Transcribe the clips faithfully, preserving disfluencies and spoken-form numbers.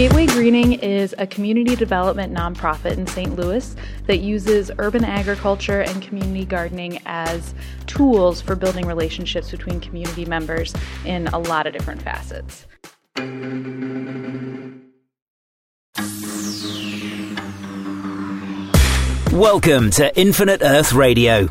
Gateway Greening is a community development nonprofit in Saint Louis that uses urban agriculture and community gardening as tools for building relationships between community members in a lot of different facets. Welcome to Infinite Earth Radio.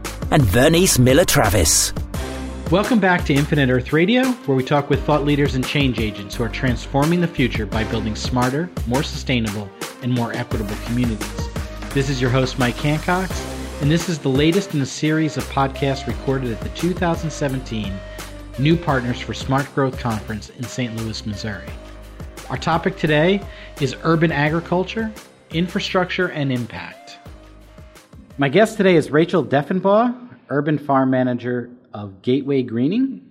and Vernice Miller-Travis. Welcome back to Infinite Earth Radio, where we talk with thought leaders and change agents who are transforming the future by building smarter, more sustainable, and more equitable communities. This is your host, Mike Hancox, and this is the latest in a series of podcasts recorded at the two thousand seventeen New Partners for Smart Growth Conference in Saint Louis, Missouri. Our topic today is urban agriculture, infrastructure, and impact. My guest today is Rachel Deffenbaugh, Urban Farm Manager of Gateway Greening.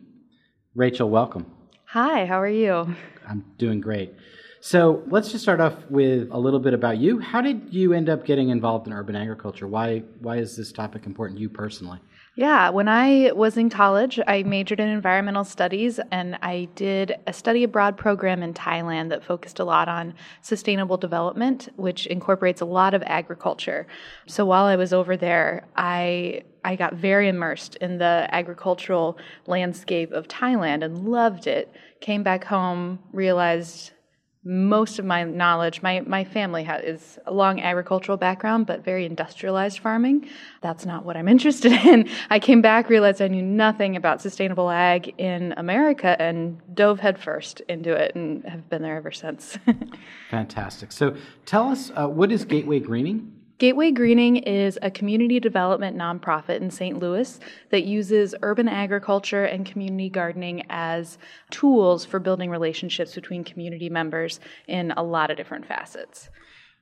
Rachel, welcome. Hi, how are you? I'm doing great. So let's just start off with a little bit about you. How did you end up getting involved in urban agriculture? Why, why is this topic important to you personally? Yeah, when I was in college, I majored in environmental studies, and I did a study abroad program in Thailand that focused a lot on sustainable development, which incorporates a lot of agriculture. So while I was over there, I I got very immersed in the agricultural landscape of Thailand and loved it. Came back home, realized most of my knowledge, my, my family has, is a long agricultural background, but very industrialized farming. That's not what I'm interested in. I came back, realized I knew nothing about sustainable ag in America, and dove headfirst into it and have been there ever since. Fantastic. So tell us, uh, what is Gateway Greening? Gateway Greening is a community development nonprofit in Saint Louis that uses urban agriculture and community gardening as tools for building relationships between community members in a lot of different facets.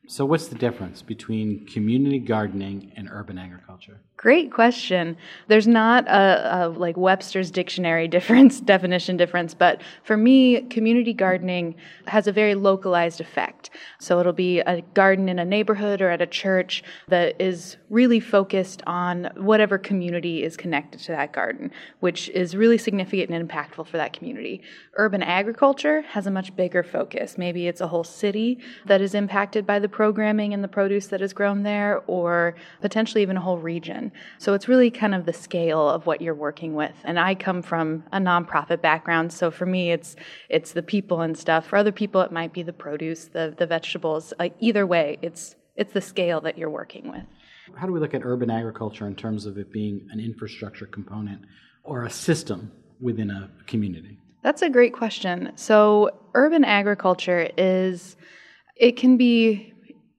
So what's the difference between community gardening and urban agriculture? Great question. There's not a, a like Webster's dictionary difference, definition difference, but for me, community gardening has a very localized effect. So it'll be a garden in a neighborhood or at a church that is really focused on whatever community is connected to that garden, which is really significant and impactful for that community. Urban agriculture has a much bigger focus. Maybe it's a whole city that is impacted by the programming and the produce that is grown there, or potentially even a whole region. So it's really kind of the scale of what you're working with. And I come from a nonprofit background, so for me it's it's the people and stuff. For other people it might be the produce, the the vegetables. Like either way, it's it's the scale that you're working with. How do we look at urban agriculture in terms of it being an infrastructure component or a system within a community? That's a great question. So urban agriculture is, it can be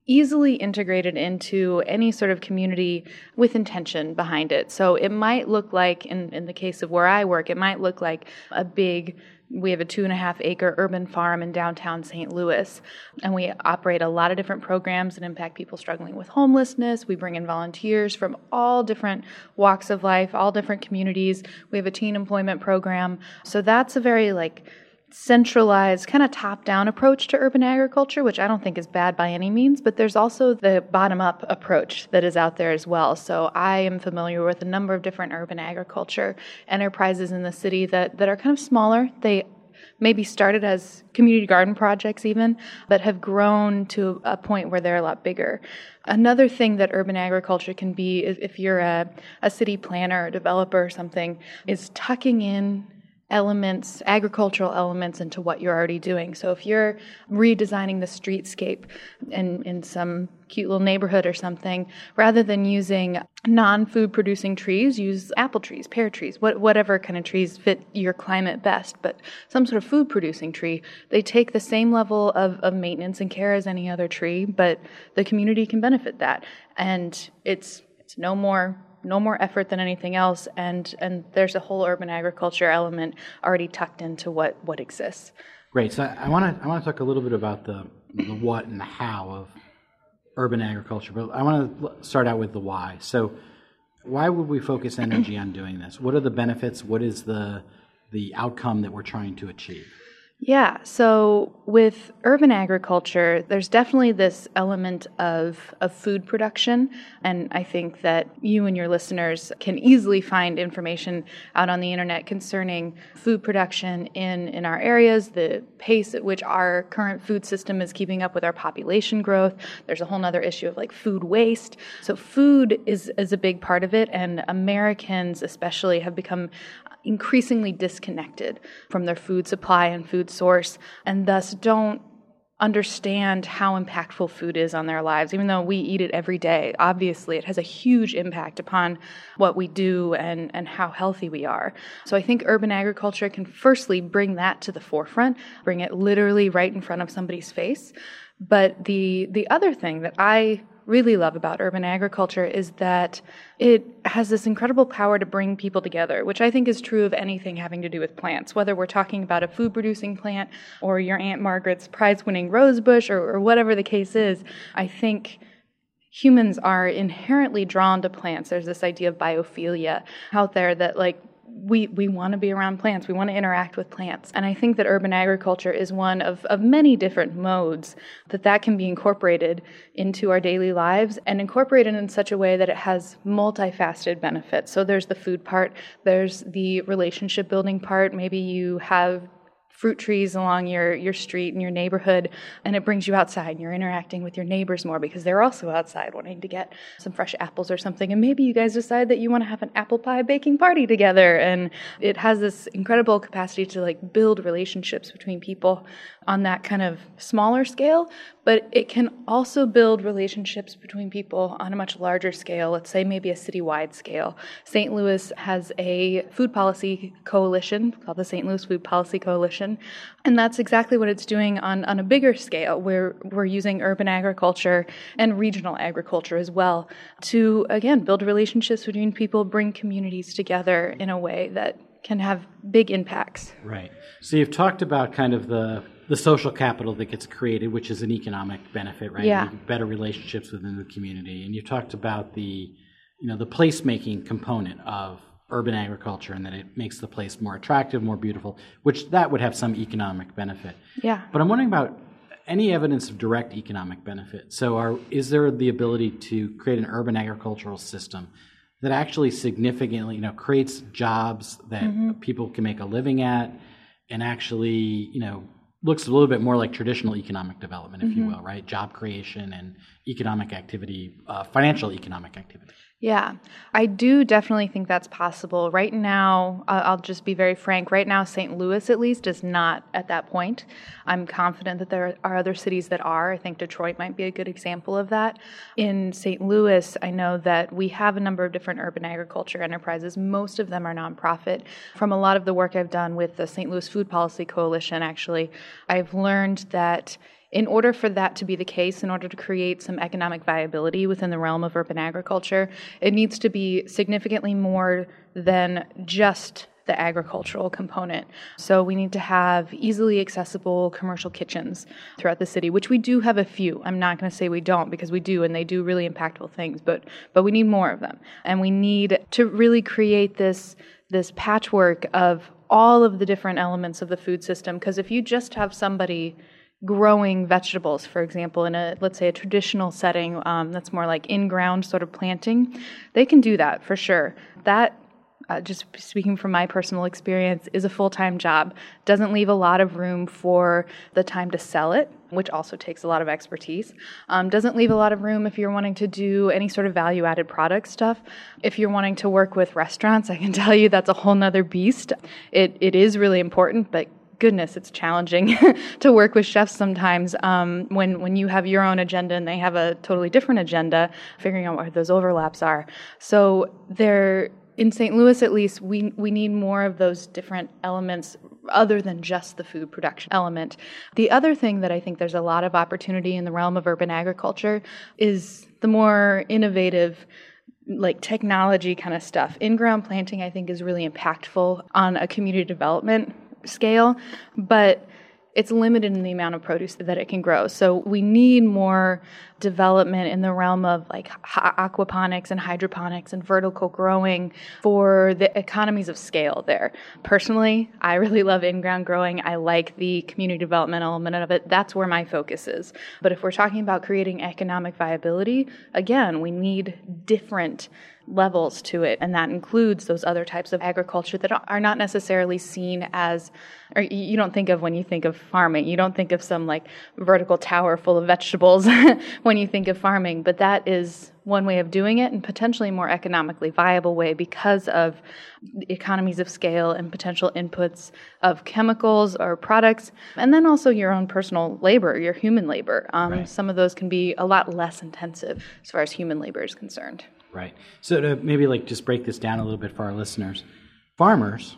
easily integrated into any sort of community with intention behind it. So it might look like, in, in the case of where I work, it might look like a big, we have a two and a half acre urban farm in downtown Saint Louis, and we operate a lot of different programs that impact people struggling with homelessness. We bring in volunteers from all different walks of life, all different communities. We have a teen employment program. So that's a very like centralized, kind of top-down approach to urban agriculture, which I don't think is bad by any means, but there's also the bottom-up approach that is out there as well. So I am familiar with a number of different urban agriculture enterprises in the city that, that are kind of smaller. They maybe started as community garden projects even, but have grown to a point where they're a lot bigger. Another thing that urban agriculture can be, if you're a, a city planner or developer or something, is tucking in elements, agricultural elements into what you're already doing. So if you're redesigning the streetscape in, in some cute little neighborhood or something, rather than using non-food producing trees, use apple trees, pear trees, what, whatever kind of trees fit your climate best, but some sort of food producing tree. They take the same level of, of maintenance and care as any other tree, but the community can benefit that. And it's it's no more no more effort than anything else, and, and there's a whole urban agriculture element already tucked into what, what exists. Great. So I want to I want to talk a little bit about the the what and the how of urban agriculture, but I want to start out with the why. So why would we focus energy on doing this? What are the benefits? What is the the outcome that we're trying to achieve? Yeah, so with urban agriculture, there's definitely this element of, of food production, and I think that you and your listeners can easily find information out on the internet concerning food production in, in our areas, the pace at which our current food system is keeping up with our population growth. There's a whole other issue of like food waste. So food is, is a big part of it, and Americans especially have become increasingly disconnected from their food supply and food source, and thus don't understand how impactful food is on their lives. Even though we eat it every day, obviously it has a huge impact upon what we do and, and how healthy we are. So I think urban agriculture can firstly bring that to the forefront, bring it literally right in front of somebody's face. But the the other thing that I really love about urban agriculture is that it has this incredible power to bring people together, which I think is true of anything having to do with plants, whether we're talking about a food-producing plant or your Aunt Margaret's prize-winning rose bush or, or whatever the case is. I think humans are inherently drawn to plants. There's this idea of biophilia out there that, like, We we want to be around plants. We want to interact with plants. And I think that urban agriculture is one of, of many different modes that that can be incorporated into our daily lives, and incorporated in such a way that it has multifaceted benefits. So there's the food part. There's the relationship building part. Maybe you have fruit trees along your, your street and your neighborhood, and it brings you outside, and you're interacting with your neighbors more because they're also outside wanting to get some fresh apples or something. And maybe you guys decide that you want to have an apple pie baking party together. And it has this incredible capacity to like build relationships between people on that kind of smaller scale, but it can also build relationships between people on a much larger scale, let's say maybe a citywide scale. Saint Louis has a food policy coalition called the Saint Louis Food Policy Coalition, and that's exactly what it's doing on, on a bigger scale, where we're using urban agriculture and regional agriculture as well to, again, build relationships between people, bring communities together in a way that can have big impacts. Right. So you've talked about kind of the, the social capital that gets created, which is an economic benefit, right? Yeah. Better relationships within the community. And you talked about the, you know, the placemaking component of urban agriculture, and that it makes the place more attractive, more beautiful, which that would have some economic benefit. Yeah. But I'm wondering about any evidence of direct economic benefit. So are, is there the ability to create an urban agricultural system that actually significantly, you know, creates jobs that mm-hmm. people can make a living at, and actually, you know, looks a little bit more like traditional economic development, if mm-hmm. you will, right? Job creation and economic activity, uh, financial economic activity. Yeah, I do definitely think that's possible. Right now, uh, I'll just be very frank, right now Saint Louis at least is not at that point. I'm confident that there are other cities that are. I think Detroit might be a good example of that. In Saint Louis, I know that we have a number of different urban agriculture enterprises. Most of them are nonprofit. From a lot of the work I've done with the Saint Louis Food Policy Coalition, actually, I've learned that in order for that to be the case, in order to create some economic viability within the realm of urban agriculture, it needs to be significantly more than just the agricultural component. So we need to have easily accessible commercial kitchens throughout the city, which we do have a few. I'm not going to say we don't, because we do, and they do really impactful things, but but we need more of them. And we need to really create this this patchwork of all of the different elements of the food system, because if you just have somebody growing vegetables, for example, in a, let's say, a traditional setting um, that's more like in-ground sort of planting, they can do that for sure. That, uh, just speaking from my personal experience, is a full-time job. Doesn't leave a lot of room for the time to sell it, which also takes a lot of expertise. Um, doesn't leave a lot of room if you're wanting to do any sort of value-added product stuff. If you're wanting to work with restaurants, I can tell you that's a whole nother beast. It It is really important, but goodness, it's challenging to work with chefs sometimes um, when, when you have your own agenda and they have a totally different agenda, figuring out where those overlaps are. So there, in Saint Louis at least, we we need more of those different elements other than just the food production element. The other thing that I think there's a lot of opportunity in the realm of urban agriculture is the more innovative, like technology kind of stuff. In-ground planting, I think, is really impactful on a community development scale, but it's limited in the amount of produce that it can grow. So we need more development in the realm of like aquaponics and hydroponics and vertical growing for the economies of scale there. Personally, I really love in-ground growing. I like the community development element of it. That's where my focus is. But if we're talking about creating economic viability, again, we need different levels to it, and that includes those other types of agriculture that are not necessarily seen as, or you don't think of when you think of farming. You don't think of some like vertical tower full of vegetables when you think of farming, but that is one way of doing it and potentially a more economically viable way because of economies of scale and potential inputs of chemicals or products, and then also your own personal labor, your human labor. Um, right. Some of those can be a lot less intensive as far as human labor is concerned. Right. So to maybe like just break this down a little bit for our listeners, farmers,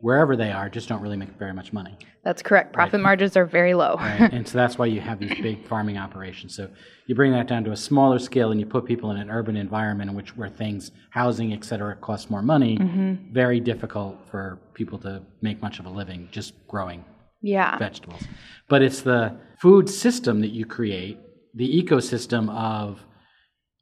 wherever they are, just don't really make very much money. That's correct. Profit right. margins are very low. Right. And so that's why you have these big farming operations. So you bring that down to a smaller scale and you put people in an urban environment in which where things, housing, et cetera, costs more money, mm-hmm. very difficult for people to make much of a living just growing yeah. vegetables. But it's the food system that you create, the ecosystem of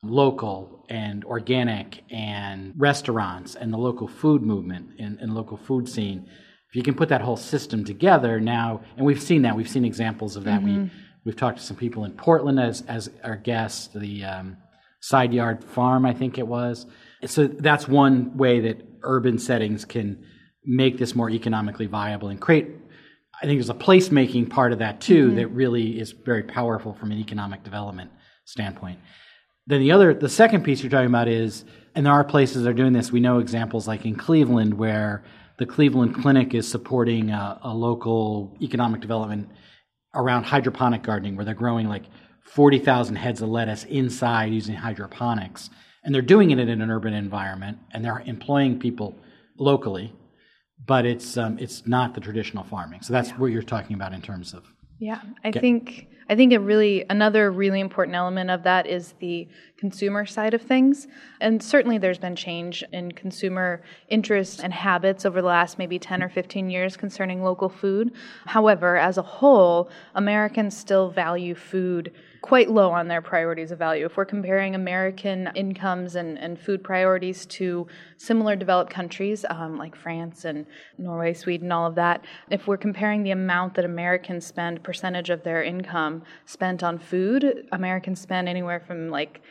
local and organic and restaurants and the local food movement and, and local food scene. If you can put that whole system together now, and we've seen that, we've seen examples of that. Mm-hmm. We, we've talked to some people in Portland as, as our guests, the um, Side Yard Farm, I think it was. So that's one way that urban settings can make this more economically viable and create, I think there's a placemaking part of that too mm-hmm. that really is very powerful from an economic development standpoint. Then the other, the second piece you're talking about is, and there are places that are doing this. We know examples like in Cleveland where the Cleveland Clinic is supporting a, a local economic development around hydroponic gardening where they're growing like forty thousand heads of lettuce inside using hydroponics. And they're doing it in an urban environment and they're employing people locally, but it's um, it's not the traditional farming. So that's yeah. what you're talking about in terms of. Yeah, I get- think... I think a really another really important element of that is the consumer side of things. And certainly there's been change in consumer interests and habits over the last maybe ten or fifteen years concerning local food. However, as a whole, Americans still value food quite low on their priorities of value. If we're comparing American incomes and, and food priorities to similar developed countries um, like France and Norway, Sweden, all of that, if we're comparing the amount that Americans spend, percentage of their income spent on food, Americans spend anywhere from like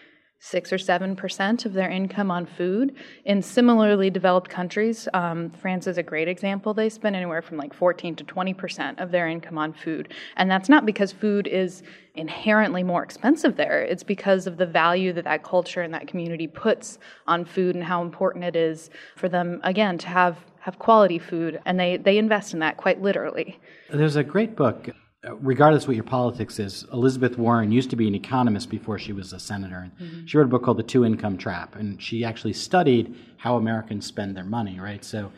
six or seven percent of their income on food. In similarly developed countries, um, France is a great example. They spend anywhere from like fourteen to twenty percent of their income on food. And that's not because food is inherently more expensive there. It's because of the value that that culture and that community puts on food and how important it is for them, again, to have, have quality food. And they, they invest in that quite literally. There's a great book. Regardless of what your politics is, Elizabeth Warren used to be an economist before she was a senator. Mm-hmm. She wrote a book called The Two Income Trap, and she actually studied how Americans spend their money, right? So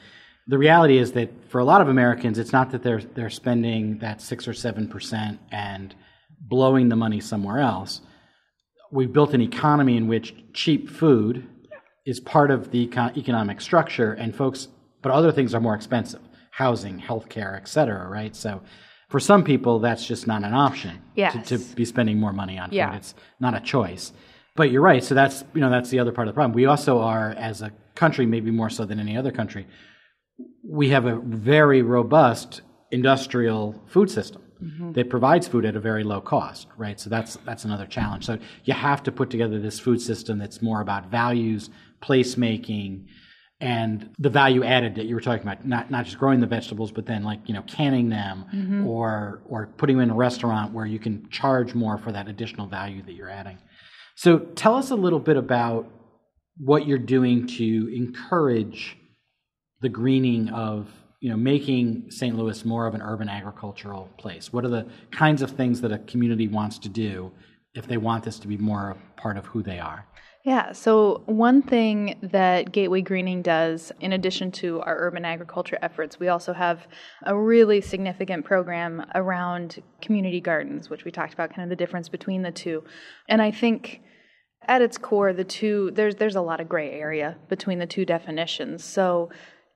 the reality is that for a lot of Americans, it's not that they're they're spending that six or seven percent and blowing the money somewhere else. We've built an economy in which cheap food is part of the econ- economic structure, and folks, but other things are more expensive, housing, healthcare, et cetera, right? So for some people, that's just not an option yes. to, to be spending more money on food. Yeah. It's not a choice. But you're right. So that's, you know, that's the other part of the problem. We also are, as a country, maybe more so than any other country, we have a very robust industrial food system mm-hmm. that provides food at a very low cost, right? So that's that's another challenge. So you have to put together this food system that's more about values, placemaking, and the value added that you were talking about, not not just growing the vegetables, but then like, you know, canning them mm-hmm. or or putting them in a restaurant where you can charge more for that additional value that you're adding. So tell us a little bit about what you're doing to encourage the greening of, you know, making Saint Louis more of an urban agricultural place. What are the kinds of things that a community wants to do if they want this to be more a part of who they are? Yeah, so one thing that Gateway Greening does, in addition to our urban agriculture efforts, we also have a really significant program around community gardens, which we talked about kind of the difference between the two. And I think at its core, the two, there's there's a lot of gray area between the two definitions. So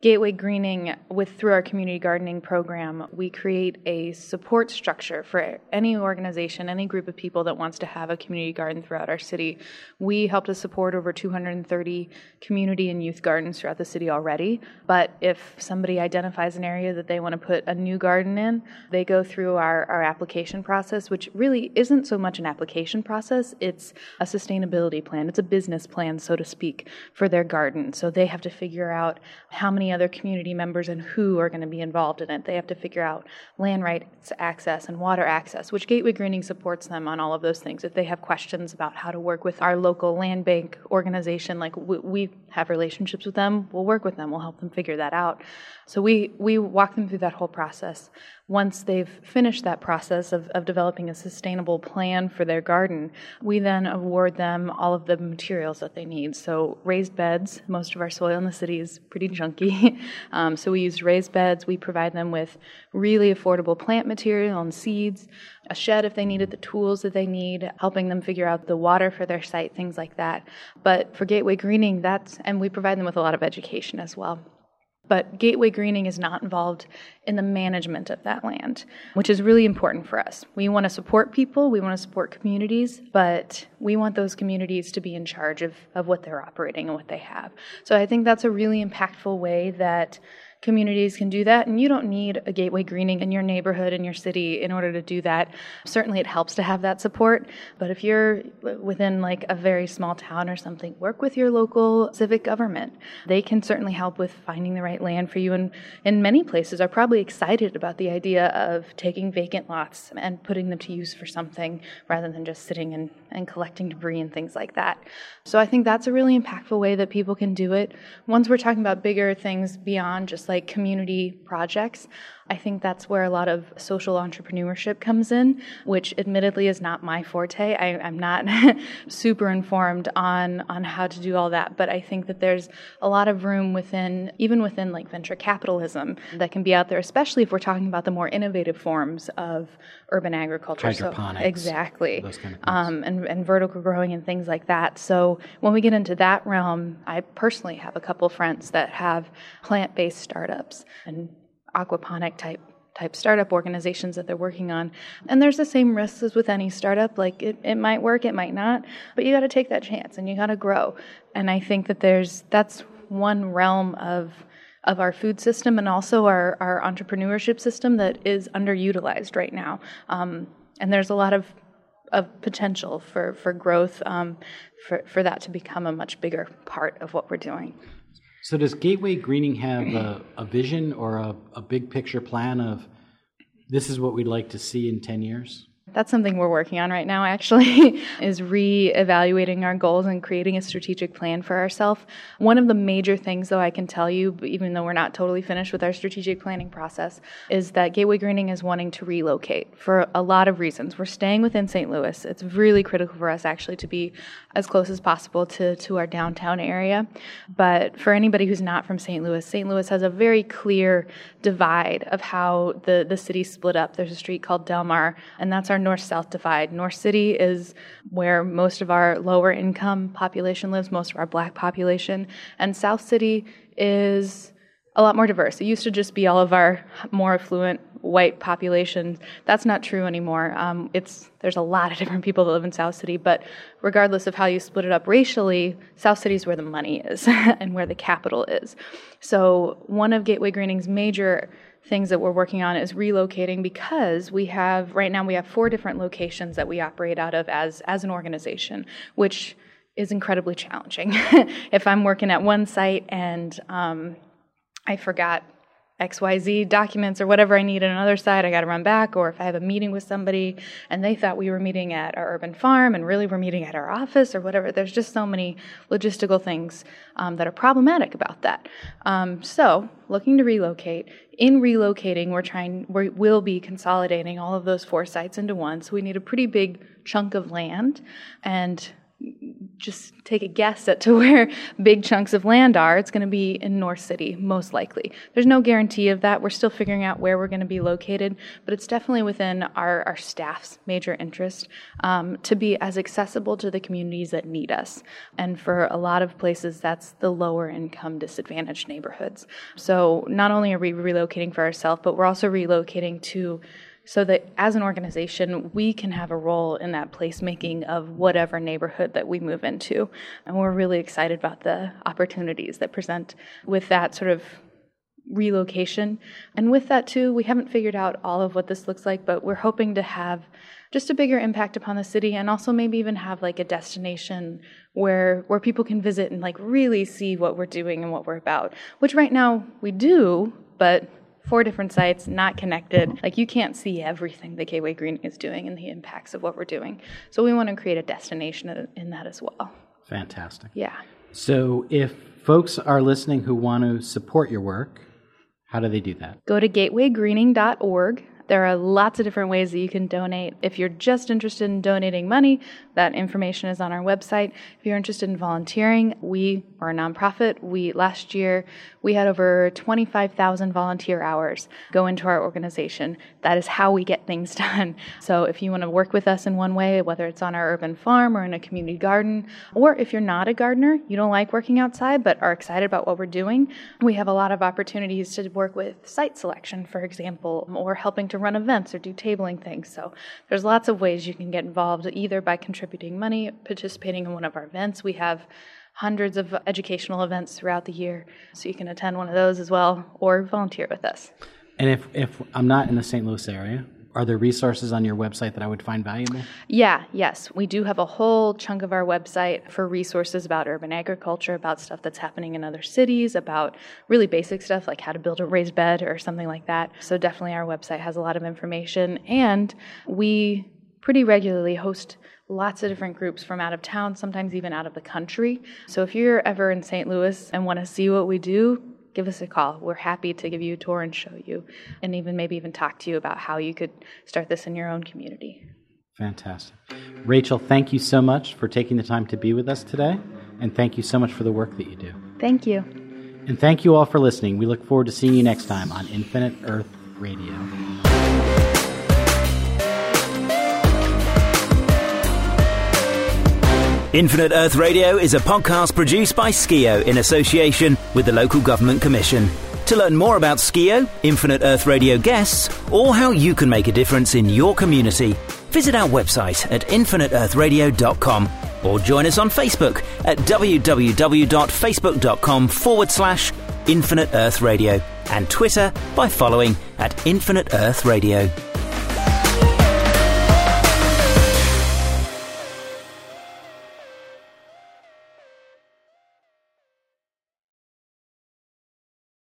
Gateway Greening, with through our community gardening program, we create a support structure for any organization, any group of people that wants to have a community garden throughout our city. We help to support over two hundred thirty community and youth gardens throughout the city already, but if somebody identifies an area that they want to put a new garden in, they go through our, our application process, which really isn't so much an application process, it's a sustainability plan. It's a business plan, so to speak, for their garden. So they have to figure out how many other community members and who are going to be involved in it. They have to figure out land rights access and water access, which Gateway Greening supports them on all of those things. If they have questions about how to work with our local land bank organization, like we, we have relationships with them, we'll work with them, we'll help them figure that out. So we, we walk them through that whole process. Once they've finished that process of, of developing a sustainable plan for their garden, we then award them all of the materials that they need. So raised beds, most of our soil in the city is pretty junky. Um, so we use raised beds. We provide them with really affordable plant material and seeds, a shed if they needed, the tools that they need, helping them figure out the water for their site, things like that. But for Gateway Greening, that's, and we provide them with a lot of education as well. But Gateway Greening is not involved in the management of that land, which is really important for us. We want to support people, we want to support communities, but we want those communities to be in charge of, of what they're operating and what they have. So I think that's a really impactful way that communities can do that, and you don't need a Gateway Greening in your neighborhood, in your city, in order to do that. Certainly it helps to have that support, but if you're within like a very small town or something, work with your local civic government. They can certainly help with finding the right land for you, and in many places are probably excited about the idea of taking vacant lots and putting them to use for something rather than just sitting and, and collecting debris and things like that. So I think that's a really impactful way that people can do it. Once we're talking about bigger things beyond just like like community projects, I think that's where a lot of social entrepreneurship comes in, which admittedly is not my forte. I, I'm not super informed on, on how to do all that, but I think that there's a lot of room within, even within like venture capitalism that can be out there, especially if we're talking about the more innovative forms of urban agriculture. Hydroponics. So, exactly. Those kind of things. Um, and, and vertical growing and things like that. So when we get into that realm, I personally have a couple friends that have plant-based startups and aquaponic type type startup organizations that they're working on. And there's the same risks as with any startup. Like it, it might work, it might not, but you got to take that chance and you got to grow. And I think that there's that's one realm of of our food system and also our, our entrepreneurship system that is underutilized right now. Um, and there's a lot of of potential for, for growth, um, for, for that to become a much bigger part of what we're doing. So does Gateway Greening have a, a vision or a, a big picture plan of this is what we'd like to see in ten years? That's something we're working on right now, actually, is re-evaluating our goals and creating a strategic plan for ourselves. One of the major things, though, I can tell you, even though we're not totally finished with our strategic planning process, is that Gateway Greening is wanting to relocate for a lot of reasons. We're staying within Saint Louis. It's really critical for us, actually, to be as close as possible to, to our downtown area. But for anybody who's not from Saint Louis, Saint Louis has a very clear divide of how the, the city split up. There's a street called Delmar, and that's our Our north-south divide. North City is where most of our lower-income population lives, most of our black population, and South City is a lot more diverse. It used to just be all of our more affluent white population. That's not true anymore. Um, it's there's a lot of different people that live in South City, but regardless of how you split it up racially, South City is where the money is and where the capital is. So one of Gateway Greening's major things that we're working on is relocating, because we have, right now we have four different locations that we operate out of as, as an organization, which is incredibly challenging. If I'm working at one site and um, I forgot X Y Z documents or whatever I need on another side, I got to run back. Or if I have a meeting with somebody and they thought we were meeting at our urban farm and really we're meeting at our office or whatever, there's just so many logistical things um, that are problematic about that. Um, so looking to relocate. In relocating, we're trying, we will be consolidating all of those four sites into one. So we need a pretty big chunk of land, and just take a guess at to where big chunks of land are, it's going to be in North City, most likely. There's no guarantee of that. We're still figuring out where we're going to be located, but it's definitely within our, our staff's major interest um, to be as accessible to the communities that need us. And for a lot of places, that's the lower income disadvantaged neighborhoods. So not only are we relocating for ourselves, but we're also relocating to so that as an organization, we can have a role in that placemaking of whatever neighborhood that we move into. And we're really excited about the opportunities that present with that sort of relocation. And with that, too, we haven't figured out all of what this looks like, but we're hoping to have just a bigger impact upon the city, and also maybe even have like a destination where where people can visit and like really see what we're doing and what we're about, which right now we do, but four different sites, not connected. Like, you can't see everything that Gateway Greening is doing and the impacts of what we're doing. So we want to create a destination in that as well. Fantastic. Yeah. So if folks are listening who want to support your work, how do they do that? Go to gateway greening dot org. There are lots of different ways that you can donate. If you're just interested in donating money, that information is on our website. If you're interested in volunteering, we are a nonprofit. We last year we had over twenty-five thousand volunteer hours go into our organization. That is how we get things done. So if you want to work with us in one way, whether it's on our urban farm or in a community garden, or if you're not a gardener, you don't like working outside but are excited about what we're doing, we have a lot of opportunities to work with site selection, for example, or helping to To run events or do tabling things. So there's lots of ways you can get involved, either by contributing money, participating in one of our events. We have hundreds of educational events throughout the year, so you can attend one of those as well, or volunteer with us. And if, if I'm not in the Saint Louis area, are there resources on your website that I would find valuable? Yeah, yes. We do have a whole chunk of our website for resources about urban agriculture, about stuff that's happening in other cities, about really basic stuff like how to build a raised bed or something like that. So definitely our website has a lot of information. And we pretty regularly host lots of different groups from out of town, sometimes even out of the country. So if you're ever in Saint Louis and want to see what we do, give us a call. We're happy to give you a tour and show you, and even maybe even talk to you about how you could start this in your own community. Fantastic. Rachel, thank you so much for taking the time to be with us today, and thank you so much for the work that you do. Thank you. And thank you all for listening. We look forward to seeing you next time on Infinite Earth Radio. Infinite Earth Radio is a podcast produced by Skio in association with the Local Government Commission. To learn more about Skio, Infinite Earth Radio guests, or how you can make a difference in your community, visit our website at infinite earth radio dot com or join us on Facebook at www.facebook.com forward slash Infinite Earth Radio and Twitter by following at Infinite Earth Radio.